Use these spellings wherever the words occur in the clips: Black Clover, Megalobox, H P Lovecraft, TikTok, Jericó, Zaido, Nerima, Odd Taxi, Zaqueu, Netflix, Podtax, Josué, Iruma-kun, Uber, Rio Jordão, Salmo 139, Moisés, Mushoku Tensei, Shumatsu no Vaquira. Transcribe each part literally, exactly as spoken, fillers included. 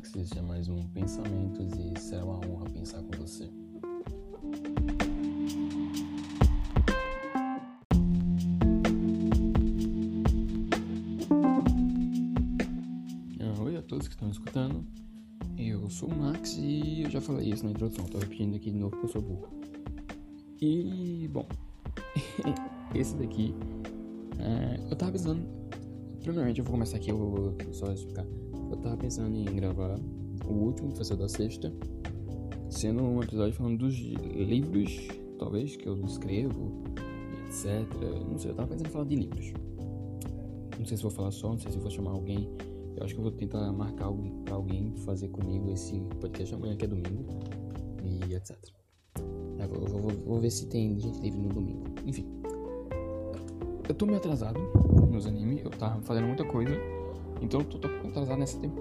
Podtax, este é mais um Pensamentos e será uma honra pensar com você. Oi a todos que estão me escutando, eu sou o Max e eu já falei isso na introdução, estou repetindo aqui de novo porque eu sou burro. E, bom, esse daqui, uh, eu tava pensando, primeiramente eu vou começar aqui, eu vou só explicar. Eu tava pensando em gravar o último, que vai ser da sexta, sendo um episódio falando dos livros, talvez, que eu escrevo, etcétera. Não sei, eu tava pensando em falar de livros. Não sei se vou falar só, não sei se vou chamar alguém. Eu acho que eu vou tentar marcar alguém, pra alguém fazer comigo esse podcast amanhã, que é domingo, e etcétera. Eu vou, vou, vou ver se tem gente livre no domingo. Enfim, eu tô meio atrasado nos animes, eu tava fazendo muita coisa. Então eu tô, tô atrasado nessa temp-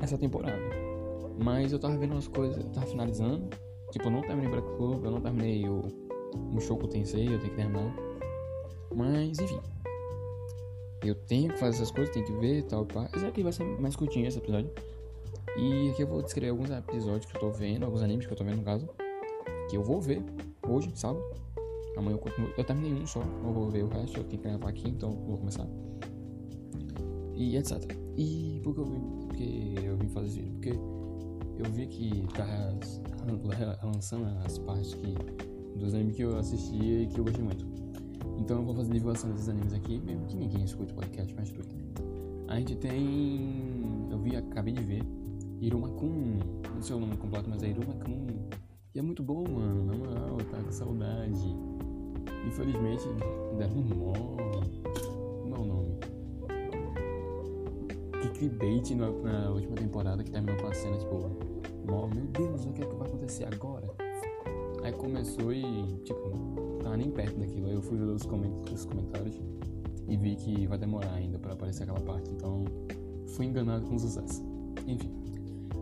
essa temporada. Mas eu tava vendo umas coisas, eu tava finalizando. Tipo, eu não terminei Black Clover, eu não terminei o Mushoku Tensei, eu tenho que terminar. Mas, enfim, eu tenho que fazer essas coisas, tenho que ver e tal, pá. Será que vai ser mais curtinho esse episódio? E aqui eu vou descrever alguns episódios que eu tô vendo, alguns animes que eu tô vendo no caso, que eu vou ver hoje, sábado. Amanhã eu continuo, eu terminei um só, eu vou ver o resto, eu tenho que gravar aqui, então eu vou começar. E etcétera. E por que eu vim, porque eu vim fazer esse vídeo? Porque eu vi que tá lançando as partes que, dos animes que eu assistia e que eu gostei muito. Então eu vou fazer divulgação desses animes aqui, mesmo que ninguém escute o podcast, mas tudo. A gente tem... eu vi, acabei de ver Iruma-kun, não sei o nome completo, mas é Iruma-kun. E é muito bom, mano, na moral, eu tava com saudade. Infelizmente, deram um mó... não é o nome. Clickbait na, na última temporada que terminou com a cena, tipo, oh, meu Deus, o que é que vai acontecer agora? Aí começou e, tipo, não tava nem perto daquilo. Aí eu fui ver os comentários e vi que vai demorar ainda pra aparecer aquela parte, então fui enganado com sucesso. Enfim,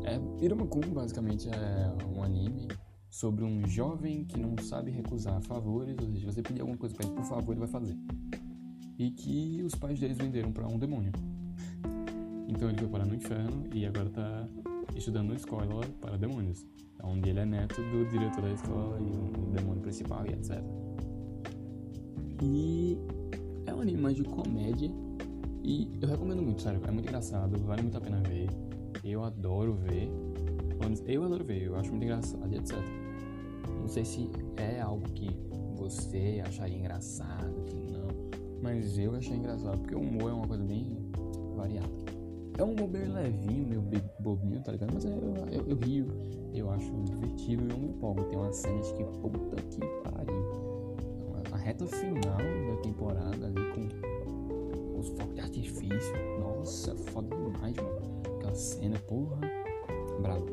é, Iruma-kun basicamente é um anime sobre um jovem que não sabe recusar favores, ou seja, você pedir alguma coisa pra ele, por favor, ele vai fazer. E que os pais deles venderam pra um demônio. Então ele foi parar no inferno e agora tá estudando na escola para demônios, onde ele é neto do diretor da escola e um demônio principal e etcétera. E é um anime mais de comédia e eu recomendo muito, sério, é muito engraçado, vale muito a pena ver, eu adoro ver, eu adoro ver, eu acho muito engraçado e etcétera. Não sei se é algo que você acharia engraçado, que não, mas eu achei engraçado porque o humor é uma coisa bem variada. É um humor meio levinho, meio bobinho, tá ligado? Mas eu, eu, eu rio, eu acho divertido e eu me empolgo. Tem umas cenas que puta que pariu. A reta final da temporada ali com os fogos de artifício. Nossa, foda demais, mano. Aquela cena, porra, bravo.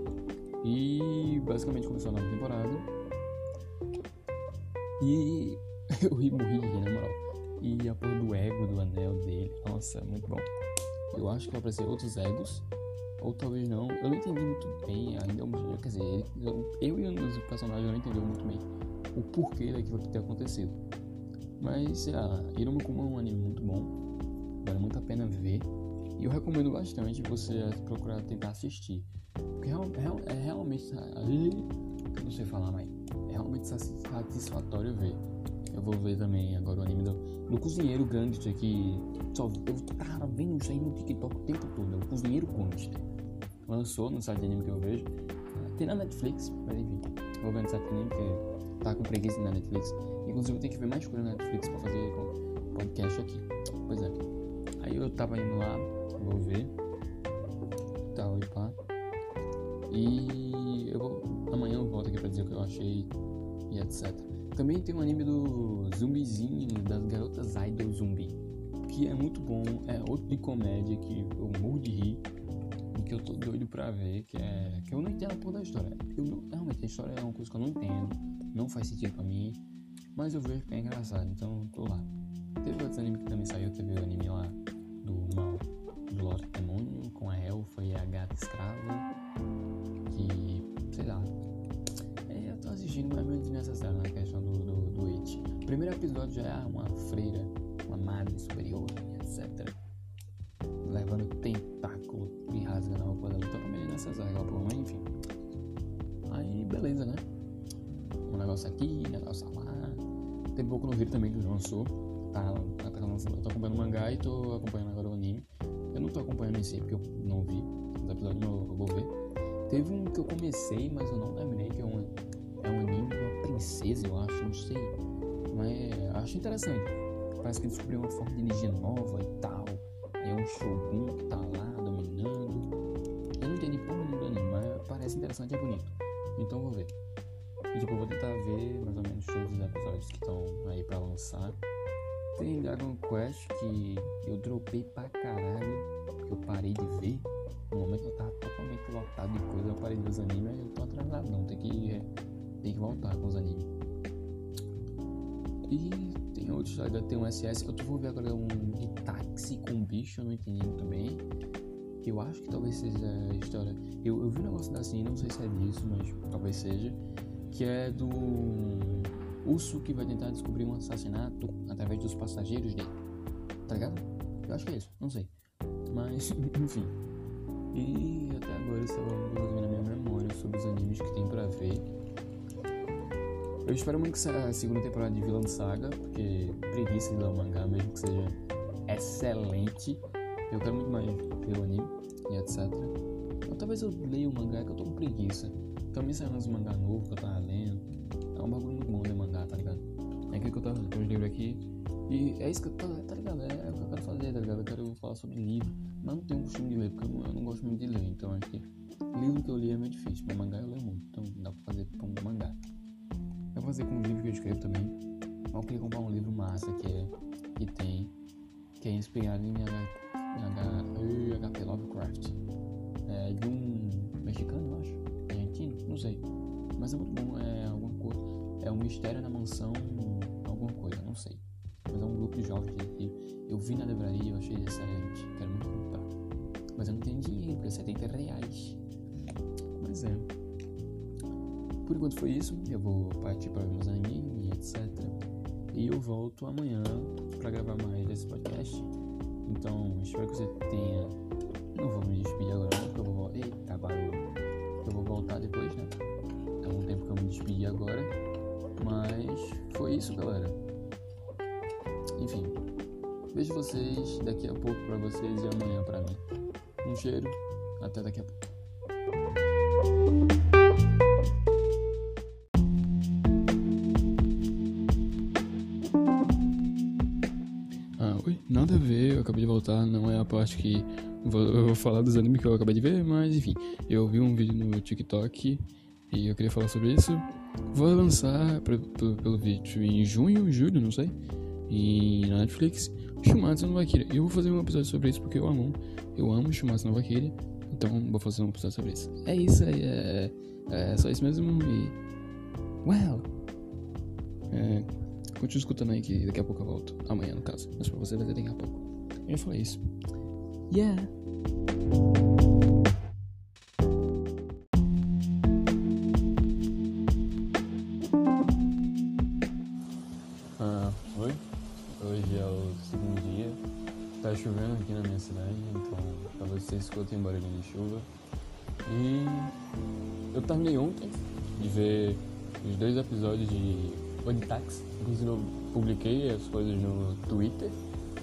E basicamente começou a nova temporada. E eu ri, morri, na moral. E a porra do ego, do anel dele. Nossa, muito bom. Eu acho que vai aparecer outros egos, ou talvez não, eu não entendi muito bem ainda, quer dizer, eu, eu e um dos personagens não entendemos muito bem o porquê daquilo que tem acontecido. Mas, sei lá, Iruma-kun é um anime muito bom, vale muito a pena ver, e eu recomendo bastante você procurar tentar assistir, porque é, é, é realmente, não sei falar, mas é realmente satisfatório ver. Eu vou ver também agora o anime do, do cozinheiro gangster que só eu tô, cara, vendo isso aí no TikTok o tempo todo. É o cozinheiro gangster. Lançou no site de anime que eu vejo. Tem na Netflix, mas enfim. Vou ver no site de anime porque tá com preguiça na Netflix. Inclusive eu tenho que ver mais coisa na Netflix pra fazer podcast aqui. Pois é. Aí eu tava indo lá, vou ver. Tá, oi pá. E eu vou. Amanhã eu volto aqui pra dizer o que eu achei e etcétera. Também tem um anime do zumbizinho, das garotas idol zumbi, que é muito bom, é outro de comédia que eu morro de rir e que eu tô doido pra ver, que é que eu não entendo a porra da história. Eu não, realmente, a história é uma coisa que eu não entendo, não faz sentido pra mim, mas eu vejo que é engraçado, então tô lá. Teve outros animes que também saiu, teve o anime lá do mal, do Lorde Demônio, com a elfa e a gata escrava, que, sei lá, eu tô assistindo, mas é meio desnecessário na questão do, do, do It. O primeiro episódio já é uma freira, uma madre superior, etcétera. Levando tentáculo e rasgando a roupa dela totalmente. desnecessário, mas enfim. Aí, beleza, né? Um negócio aqui, um negócio lá. Tem pouco no Rio também que lançou. Tá, tá, tá lançando. Eu tô acompanhando o mangá e tô acompanhando agora o anime. Eu não tô acompanhando em si, porque eu não vi os episódios, eu vou ver. Teve um que eu comecei, mas eu não terminei, que é um, é um anime de uma princesa, eu acho, não sei. Mas acho interessante. Parece que descobriu uma forma de energia nova e tal. É um shogun que tá lá dominando. Eu não entendi porra nenhuma do anime, mas parece interessante e é bonito. Então eu vou ver. E tipo, eu vou tentar ver mais ou menos todos os episódios que estão aí pra lançar. Tem Dragon Quest que eu dropei pra caralho, que eu parei de ver. No momento eu tava totalmente lotado de coisa, eu parei de ver os animes, eu tô atrasado não, tem que, é, tem que voltar com os animes. E tem outros, tem um S S, eu vou ver agora um de táxi com bicho, eu não entendi muito bem. Eu acho que talvez seja a história, eu, eu vi um negócio assim, não sei se é disso, mas talvez seja, que é do urso que vai tentar descobrir um assassinato através dos passageiros dele, tá ligado? Eu acho que é isso, não sei, mas enfim. E até agora isso é uma coisa na minha memória sobre os animes que tem pra ver. Eu espero muito que a segunda temporada de Vilã Saga, porque preguiça de ler o mangá, mesmo que seja excelente, eu quero muito mais ver o anime e etcétera. Ou talvez eu leia o mangá, que eu tô com preguiça. Também saiu uns mangá novo que eu tava lendo. É um bagulho muito bom de mangá, tá ligado? É aquilo que eu tava lendo, os livros aqui. E é isso que eu tô, tá ligado? É o que eu quero fazer, tá ligado? Eu quero falar sobre livro, mas não tenho um costume de ler, porque eu não, eu não gosto muito de ler. Então acho que livro que eu li é meio difícil. Pra mangá eu leio muito, então dá pra fazer pra um mangá. Eu vou fazer com um livro que eu escrevo também. Eu queria comprar um livro massa que é, que tem, que é inspirado em H P Lovecraft. É de um mexicano, eu acho. Argentino? Não sei. Mas é muito bom, é alguma coisa. É um mistério na mansão, alguma coisa, não sei. Mas é um grupo de jovens que eu vi na livraria e eu achei excelente. Quero muito comprar. Mas eu não tenho dinheiro, porque é setenta reais. Mas é. Por enquanto foi isso. Eu vou partir para meus animes, etcétera. E eu volto amanhã para gravar mais desse podcast. Então, espero que você tenha... Não vou me despedir agora, porque eu vou... Eita, barulho. Eu vou voltar depois, né? É um tempo que eu me despedi agora. Mas foi isso, galera. Enfim. Vejo vocês daqui a pouco pra vocês e amanhã pra mim. Um cheiro. Até daqui a pouco. Ah, ui. Nada a ver. Eu acabei de voltar. Não é a parte que... Eu vou falar dos animes que eu acabei de ver, mas enfim. Eu vi um vídeo no TikTok e eu queria falar sobre isso. Vou lançar pra, pra, pelo vídeo em junho, julho, não sei. E na Netflix, Shumatsu no Vaquira. E eu vou fazer um episódio sobre isso porque eu amo. Eu amo Shumatsu no Vaquira. Então vou fazer um episódio sobre isso. É isso aí, é, é só isso mesmo. E. Well! É, continue escutando aí que daqui a pouco eu volto. Amanhã, no caso. Mas pra você vai ter daqui a pouco. Eu falei isso. Yeah. Ah, oi. Hoje é o segundo dia. Tá chovendo aqui na minha cidade, então talvez vocês escutem barulho de chuva. E eu terminei ontem de ver os dois episódios de Odd Taxi. Inclusive eu publiquei as coisas no Twitter.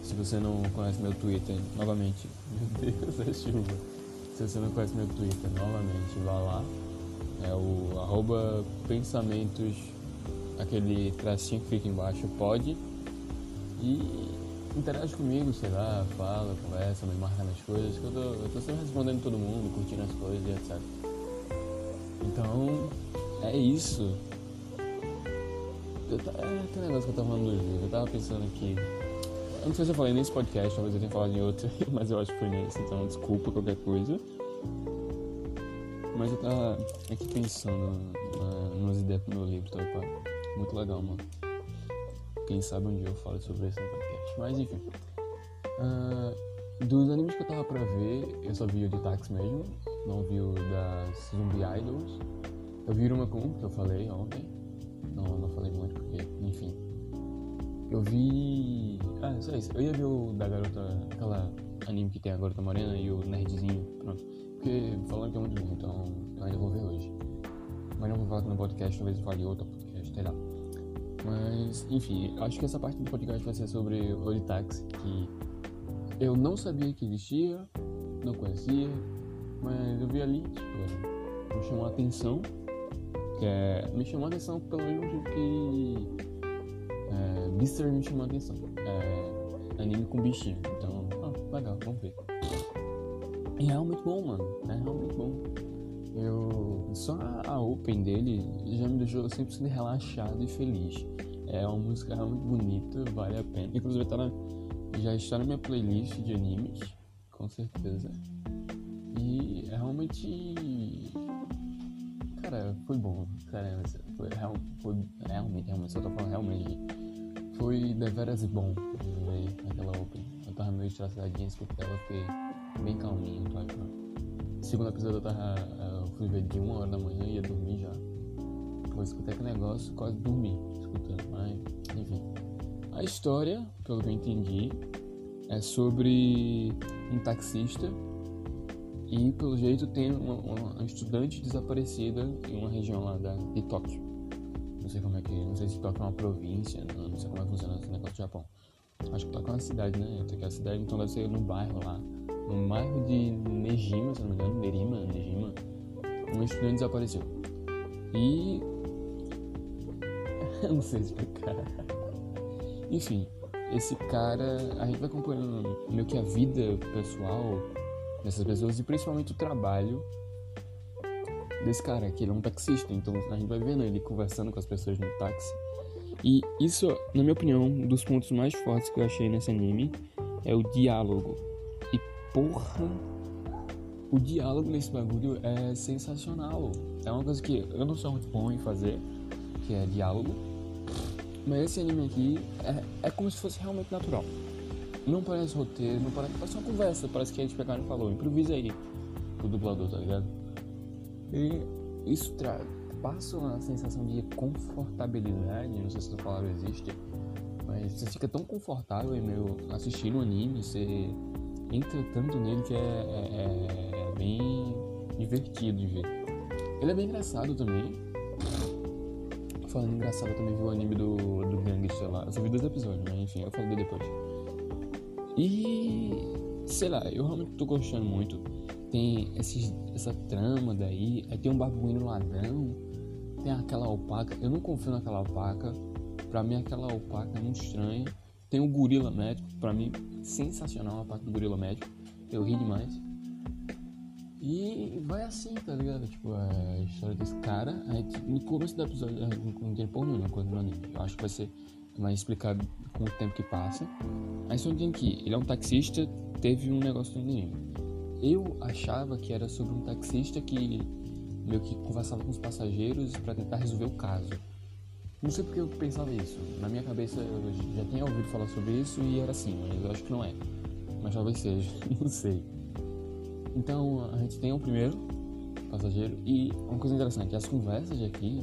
Se você não conhece meu Twitter, novamente, meu Deus, é chuva. Se você não conhece meu Twitter, novamente, vá lá. É o arroba pensamentos, aquele tracinho que fica embaixo, pode. E interage comigo, sei lá, fala, conversa, me marca nas coisas, que eu tô, eu tô sempre respondendo todo mundo, curtindo as coisas e etcétera. Então, é isso. Eu t- é aquele negócio que eu tava falando dos livros, eu tava pensando aqui. Eu não sei se eu falei nesse podcast, talvez eu tenha falado em outro, mas eu acho que foi nesse, então desculpa qualquer coisa. Mas eu tava aqui pensando na, nas ideias pro meu livro, tá? Muito legal, mano. Quem sabe um dia eu falo sobre esse podcast. Mas enfim. Uh, dos animes que eu tava pra ver, eu só vi o de táxi mesmo. Não vi o das Zombie Idols. Eu vi o Iruma-kun, que eu falei ontem. Não, não falei muito porque, enfim. Eu vi... Ah, só isso. Eu ia ver o da garota, aquela anime que tem a Garota Morena e o Nerdzinho, pronto. Porque falando que é muito bom, então eu ainda vou ver hoje. Mas não vou falar no podcast, talvez eu fale outro podcast, sei lá. Mas, enfim, acho que essa parte do podcast vai ser sobre o Odd Taxi, que eu não sabia que existia, não conhecia, mas eu vi ali, tipo, me chamou a atenção, que é, me chamou a atenção pelo mesmo motivo que é, Mister me chamou a atenção, é, anime com bichinho, então, ah, legal, vamos ver. E é realmente bom, mano, é realmente bom. Eu, só a, a open dele já me deixou cem por cento relaxado e feliz. É uma música muito bonita, vale a pena. Inclusive tá na, já está na minha playlist de animes, com certeza. E realmente, cara, foi bom. Cara, foi, real, foi realmente, realmente, só tô falando realmente. Foi deveras bom naquela open. Eu tava meio estraçadinha, escutei ela, fiquei bem calminho, tô achando. Segundo episódio eu tava, eu fui ver de uma hora da manhã e ia dormir já. Vou escutar aquele negócio, quase dormi escutando, mas enfim. A história, pelo que eu entendi, é sobre um taxista e pelo jeito tem uma, uma estudante desaparecida em uma região lá da, de Tóquio. Não sei como é que, não sei se Tóquio é uma província, não, não sei como é que funciona esse negócio do Japão. Acho que Tóquio é uma cidade, né? Eu tô aqui a cidade, então deve ser no bairro lá. No bairro de Nerima, se não me engano, Nerima, Nerima, um estudante desapareceu. E... eu não sei explicar. Enfim, esse cara, a gente vai acompanhando meio que a vida pessoal dessas pessoas e principalmente o trabalho desse cara, que ele é um taxista. Então a gente vai vendo ele conversando com as pessoas no táxi. E isso, na minha opinião, um dos pontos mais fortes que eu achei nesse anime é o diálogo. Porra, o diálogo nesse bagulho é sensacional. É uma coisa que eu não sou muito bom em fazer, que é diálogo. Mas esse anime aqui é, é como se fosse realmente natural. Não parece roteiro, não parece, parece uma conversa, parece que a gente pegaram e falou, improvisa aí o dublador, tá ligado? E isso tra- passa uma sensação de confortabilidade, não sei se essa palavra existe, mas você fica tão confortável em meio assistindo um anime, você... entra tanto nele que é, é, é bem divertido de ver. Ele é bem engraçado também. Falando engraçado, eu também vi o anime do, do Gangster lá. Eu só vi dois episódios, mas enfim, eu falo depois. E... sei lá, eu realmente tô gostando muito. Tem esses, essa trama daí. Aí tem um babuíno ladrão. Tem aquela alpaca. Eu não confio naquela alpaca. Pra mim aquela alpaca é muito estranha. Tem o gorila médico, pra mim, sensacional a parte do gorila médico, eu ri demais. E vai assim, tá ligado? Tipo, a história desse cara, a gente, no começo do episódio, a gente não tem porra nenhuma coisa no anime. Eu acho que vai ser mais explicado com o tempo que passa. Aí só tem que ele é um taxista, teve um negócio no anime. Eu achava que era sobre um taxista que meio que conversava com os passageiros pra tentar resolver o caso. Não sei porque eu pensava isso, na minha cabeça eu já tinha ouvido falar sobre isso e era assim, mas eu acho que não é. Mas talvez seja, não sei. Então a gente tem o primeiro passageiro e uma coisa interessante, as conversas de aqui,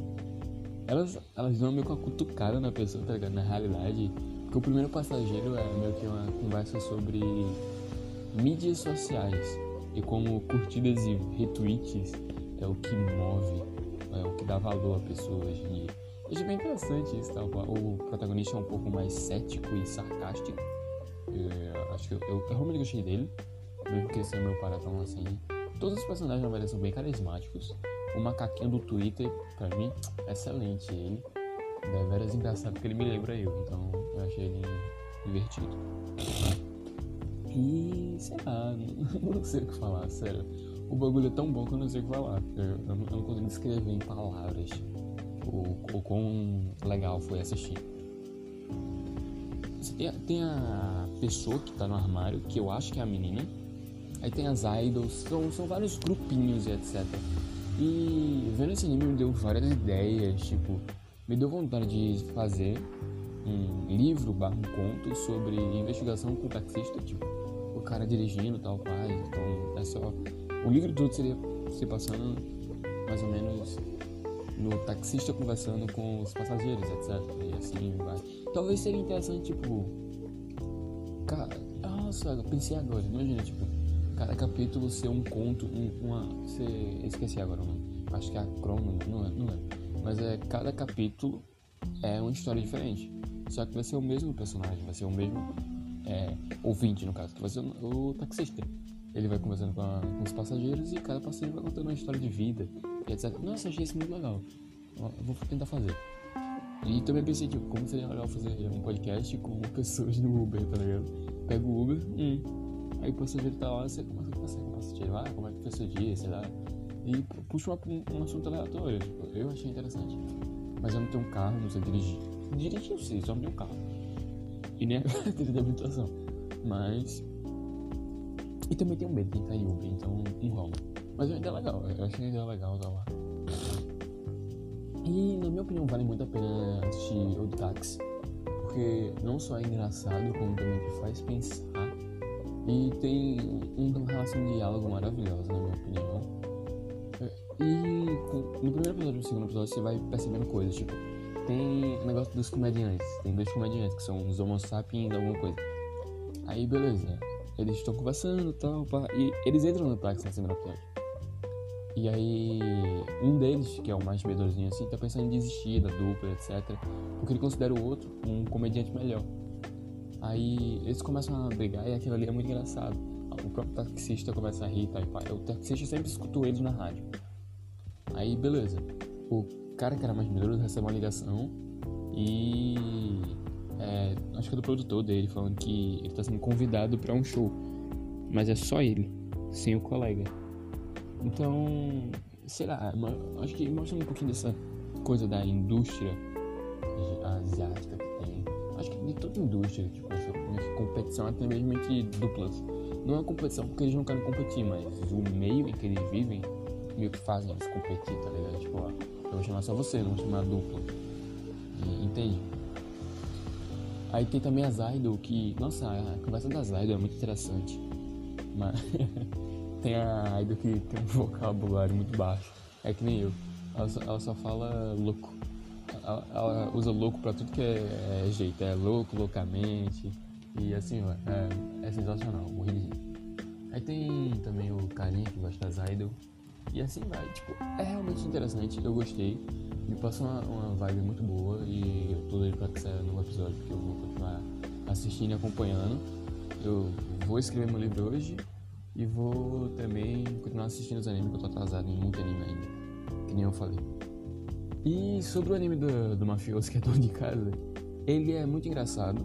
elas, elas dão meio que uma cutucada na pessoa, tá ligado? Na realidade, porque o primeiro passageiro é meio que uma conversa sobre mídias sociais e como curtidas e retweets é o que move, é o que dá valor a pessoas e... achei bem interessante isso, tá? O protagonista é um pouco mais cético e sarcástico. Eu, acho que eu, eu realmente gostei dele, mesmo que esse é meu paratão assim. Todos os personagens na verdade são bem carismáticos. O macaquinho do Twitter, pra mim, excelente ele. Deveras engraçado porque ele me lembra eu, então eu achei ele divertido. E sei lá, não, não sei o que falar, sério. O bagulho é tão bom que eu não sei o que falar. Eu, eu, eu não consigo descrever em palavras O, o quão legal foi assistir. Tem, tem a pessoa que tá no armário, que eu acho que é a menina. Aí tem as idols, são, são vários grupinhos e etcétera. E vendo esse anime me deu várias ideias, tipo, me deu vontade de fazer um livro, barra um conto sobre investigação com o taxista, tipo, o cara dirigindo e tal, quase. Então é só. O livro todo seria se passando mais ou menos no taxista conversando com os passageiros, etcétera. E assim vai. Talvez seria interessante, tipo... Cara... nossa, eu pensei agora, imagina, tipo, cada capítulo ser um conto, um, uma, ser, esqueci agora o nome, acho que é a Crono, não é, não é, mas é, cada capítulo é uma história diferente, só que vai ser o mesmo personagem, vai ser o mesmo é, ouvinte, no caso, que vai ser o, o taxista. Ele vai conversando com, a, com os passageiros e cada passageiro vai contando uma história de vida e etcétera. Nossa, achei isso muito legal. Eu vou tentar fazer. E também pensei, tipo, como seria legal fazer um podcast com pessoas no Uber, tá ligado? Pega o Uber, hum. aí o passageiro tá lá, você começa a conversar com o passageiro lá, como é que foi seu dia, sei lá. E puxa um, um assunto aleatório, tipo, eu achei interessante. Mas eu não tenho um carro, não sei dirigir. Dirigir eu sei, só não tenho um carro. E nem a carteira de habilitação. Mas... E também tenho medo de entrar em Uber, então enrola. Mas ainda é legal, eu achei ainda legal usar lá. E na minha opinião vale muito a pena assistir Odd Taxi, porque não só é engraçado, como também te faz pensar. E tem uma relação de diálogo maravilhosa, na minha opinião. E no primeiro episódio e no segundo episódio você vai percebendo coisas, tipo, tem o negócio dos comediantes, tem dois comediantes que são os homo sapiens, alguma coisa. Aí beleza. Eles estão conversando e tal, pá, e eles entram no táxi na semana passada. E aí, um deles, que é o mais medorzinho assim, tá pensando em desistir da dupla, etcétera. Porque ele considera o outro um comediante melhor. Aí, eles começam a brigar e aquilo ali é muito engraçado. O próprio taxista começa a rir e tal, pá. O taxista sempre escutou eles na rádio. Aí, beleza. O cara que era mais medroso recebe uma ligação e... É, acho que é do produtor dele, falando que ele tá sendo convidado pra um show, mas é só ele, sem o colega. Então, sei lá, acho que mostra um pouquinho dessa coisa da indústria asiática que tem. Acho que de toda indústria, tipo, essa competição até mesmo entre duplas. Não é uma competição porque eles não querem competir, mas o meio em que eles vivem meio que fazem eles competir, tá ligado? Tipo, ó, eu vou chamar só você, não vou chamar a dupla. E, entende? Aí tem também a Zaido, que... Nossa, a conversa da Zaido é muito interessante. Mas... tem a Zaido que tem um vocabulário muito baixo. É que nem eu. Ela só, ela só fala louco. Ela, ela usa louco pra tudo que é, é jeito. É louco, loucamente. E assim, ó. É, é sensacional. Morri de jeito. Aí tem também o carinha que gosta da Zaido. E assim vai. Tipo, é realmente interessante. Eu gostei. Me passou uma, uma vibe muito boa e eu tô doido pra que saia um novo episódio, porque eu vou continuar assistindo e acompanhando. Eu vou escrever meu livro hoje e vou também continuar assistindo os animes, que eu tô atrasado em muito anime ainda, que nem eu falei. E sobre o anime do, do mafioso que é dono de casa, ele é muito engraçado,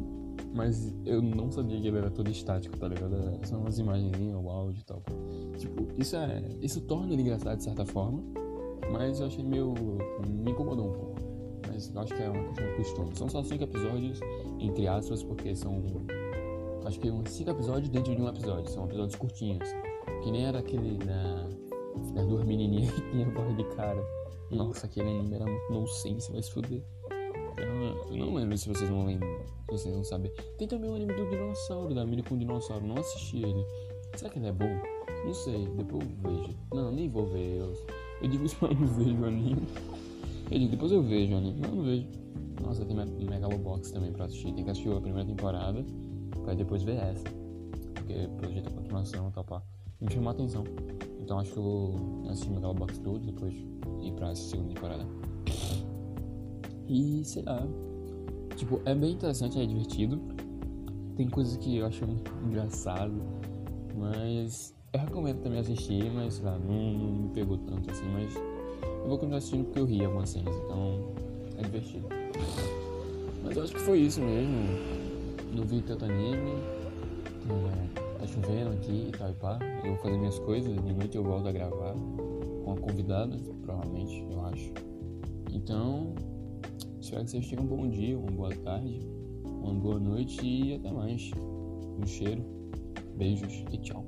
mas eu não sabia que ele era todo estático, tá ligado? São umas imagenzinhas, o áudio e tal. Tipo, isso, é, isso torna ele engraçado de certa forma. Mas eu achei meio... me incomodou um pouco. Mas eu acho que é uma questão de costume. São só cinco episódios, entre aspas, porque são... Acho que uns cinco episódios dentro de um episódio. São episódios curtinhos. Que nem era aquele da... Das duas menininhas que tinha voz de cara. Nossa, aquele anime era muito nonsense, vai se fuder. Eu não lembro se vocês não lembram. Vocês vão saber. Tem também o anime do dinossauro, da mina com o dinossauro. Não assisti ele. Será que ele é bom? Não sei, depois eu vejo. Não, nem vou ver eu... Eu digo isso pra não ver o anime. Eu digo, depois eu vejo o anime. Não, não vejo. Nossa, tem Megalobox também pra assistir. Tem que assistir a primeira temporada pra depois ver essa. Porque pelo jeito a continuação e tal, pá. Me chamou a atenção. Então acho que eu vou assistir Megalobox todo depois ir pra essa segunda temporada. E sei lá. Tipo, é bem interessante, é divertido. Tem coisas que eu acho engraçado. Mas... Eu recomendo também assistir, mas lá, não, não me pegou tanto assim, mas eu vou continuar assistindo porque eu ri algumas cenas, então é divertido. Mas eu acho que foi isso mesmo, não vi tanto anime, é, tá chovendo aqui e tal e pá, eu vou fazer minhas coisas, de noite eu volto a gravar com a convidada, provavelmente, eu acho. Então, espero que vocês tenham um bom dia, uma boa tarde, uma boa noite e até mais. Um cheiro, beijos e tchau.